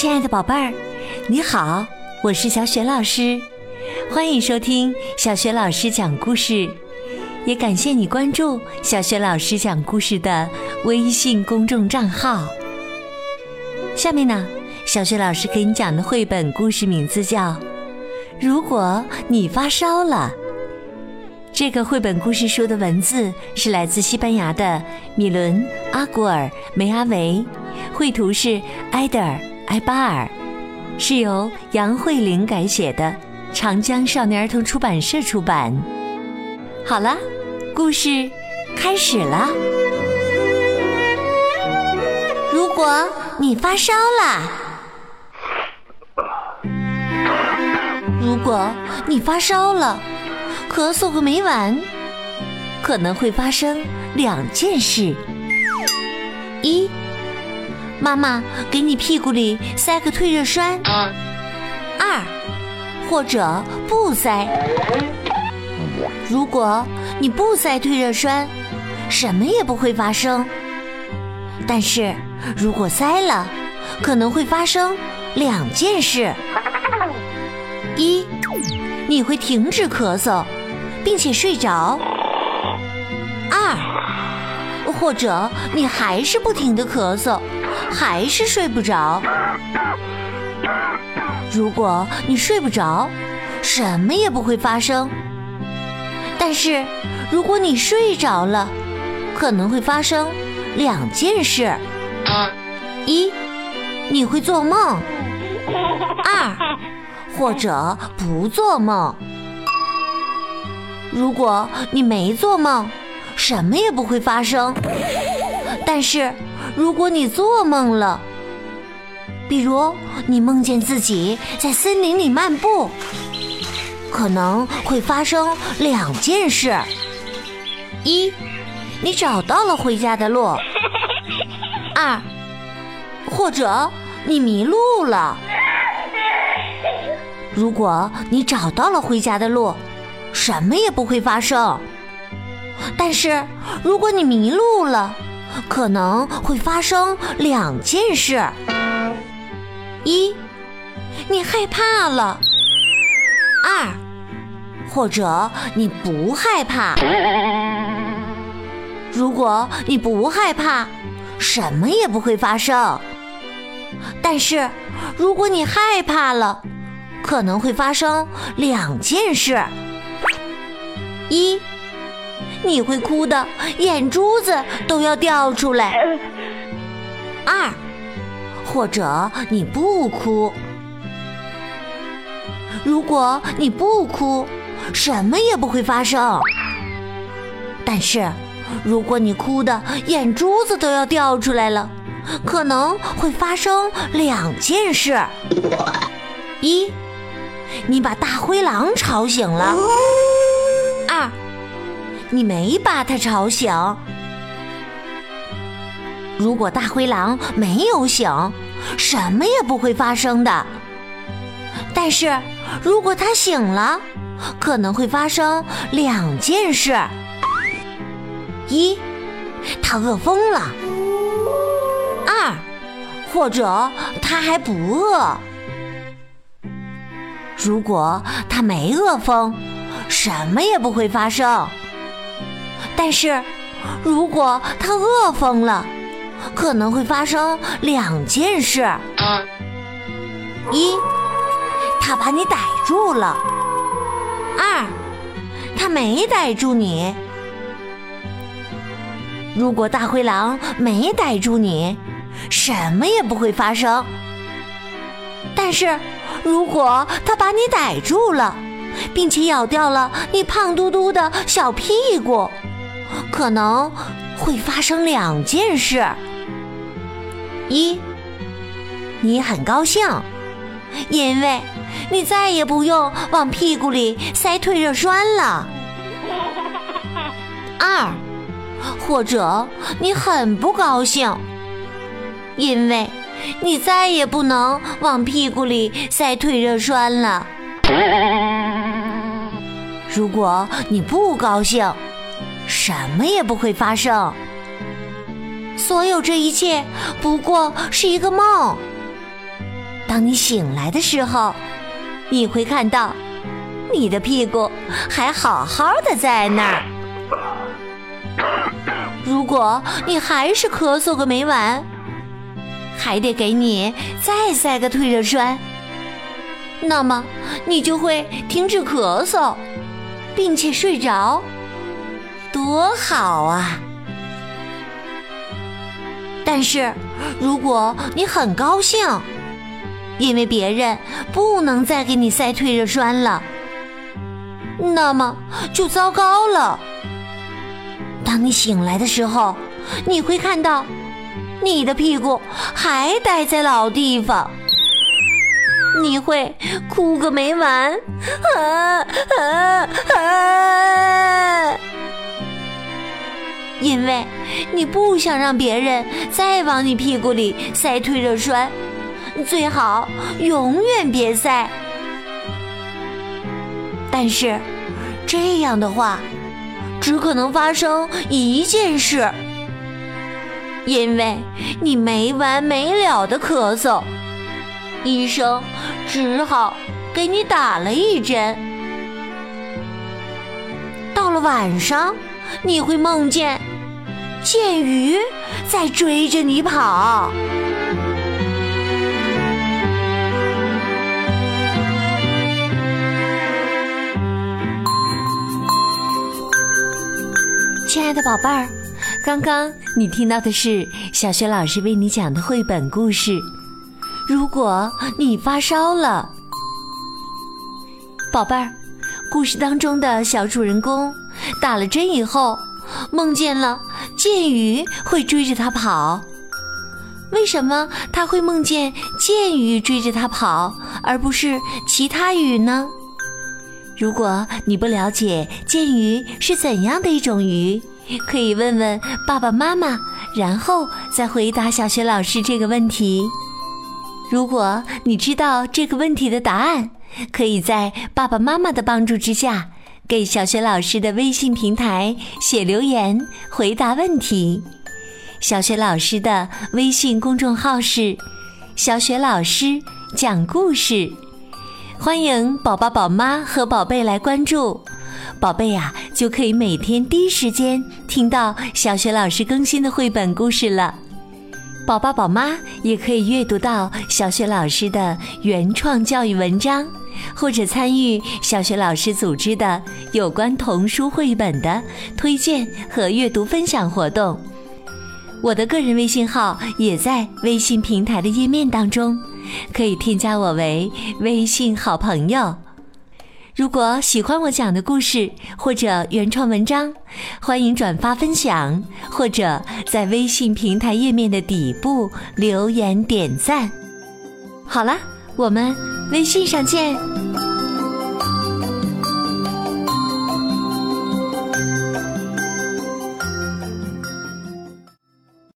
亲爱的宝贝儿，你好，我是小雪老师，欢迎收听小雪老师讲故事，也感谢你关注小雪老师讲故事的微信公众账号。下面呢，小雪老师给你讲的绘本故事名字叫《如果你发烧了》。这个绘本故事书的文字是来自西班牙的米伦·阿古尔·梅阿维，绘图是埃德尔·埃巴尔，是由杨慧玲改写的，长江少年儿童出版社出版。好了，故事开始了。如果你发烧了，如果你发烧了，咳嗽个没完，可能会发生2件事。1，妈妈给你屁股里塞个退热栓。2，或者不塞。如果你不塞退热栓，什么也不会发生。但是如果塞了，可能会发生2件事。1，你会停止咳嗽并且睡着。2，或者你还是不停地咳嗽，还是睡不着。如果你睡不着，什么也不会发生。但是如果你睡着了，可能会发生2件事。1，你会做梦。2，或者不做梦。如果你没做梦，什么也不会发生。但是如果你做梦了，比如你梦见自己在森林里漫步，可能会发生2件事。1，你找到了回家的路。2，或者你迷路了。如果你找到了回家的路，什么也不会发生。但是如果你迷路了，可能会发生2件事。1，你害怕了。2，或者你不害怕。如果你不害怕，什么也不会发生。但是如果你害怕了，可能会发生2件事。1，你会哭的眼珠子都要掉出来。2，或者你不哭。如果你不哭，什么也不会发生。但是如果你哭的眼珠子都要掉出来了，可能会发生2件事。1，你把大灰狼吵醒了。2，你没把它吵醒。如果大灰狼没有醒，什么也不会发生的。但是如果它醒了，可能会发生2件事。1，它饿疯了。2，或者它还不饿。如果它没饿疯，什么也不会发生。但是如果它饿疯了，可能会发生2件事。1，它把你逮住了。2，它没逮住你。如果大灰狼没逮住你，什么也不会发生。但是如果它把你逮住了，并且咬掉了你胖嘟嘟的小屁股，可能会发生2件事。1，你很高兴，因为你再也不用往屁股里塞退热栓了。2，或者你很不高兴，因为你再也不能往屁股里塞退热栓了。如果你不高兴，什么也不会发生。所有这一切不过是一个梦。当你醒来的时候，你会看到你的屁股还好好的在那儿。如果你还是咳嗽个没完，还得给你再塞个退热栓，那么你就会停止咳嗽并且睡着，多好啊！但是如果你很高兴，因为别人不能再给你塞退热栓了，那么就糟糕了。当你醒来的时候，你会看到你的屁股还待在老地方，你会哭个没完，因为你不想让别人再往你屁股里塞退热栓，最好永远别塞。但是这样的话只可能发生一件事，因为你没完没了的咳嗽，医生只好给你打了一针。到了晚上，你会梦见剑鱼在追着你跑。亲爱的宝贝儿，刚刚你听到的是小雪老师为你讲的绘本故事。如果你发烧了，宝贝儿，故事当中的小主人公打了针以后，梦见了剑鱼会追着他跑。为什么他会梦见剑鱼追着他跑，而不是其他鱼呢？如果你不了解剑鱼是怎样的一种鱼，可以问问爸爸妈妈，然后再回答小雪老师这个问题。如果你知道这个问题的答案，可以在爸爸妈妈的帮助之下，给小雪老师的微信平台写留言回答问题。小雪老师的微信公众号是小雪老师讲故事，欢迎宝宝宝妈和宝贝来关注，宝贝呀，就可以每天第一时间听到小雪老师更新的绘本故事了。宝宝宝妈也可以阅读到小雪老师的原创教育文章，或者参与小雪老师组织的有关童书绘本的推荐和阅读分享活动。我的个人微信号也在微信平台的页面当中，可以添加我为微信好朋友。如果喜欢我讲的故事或者原创文章，欢迎转发分享，或者在微信平台页面的底部留言点赞。好了，我们微信上见。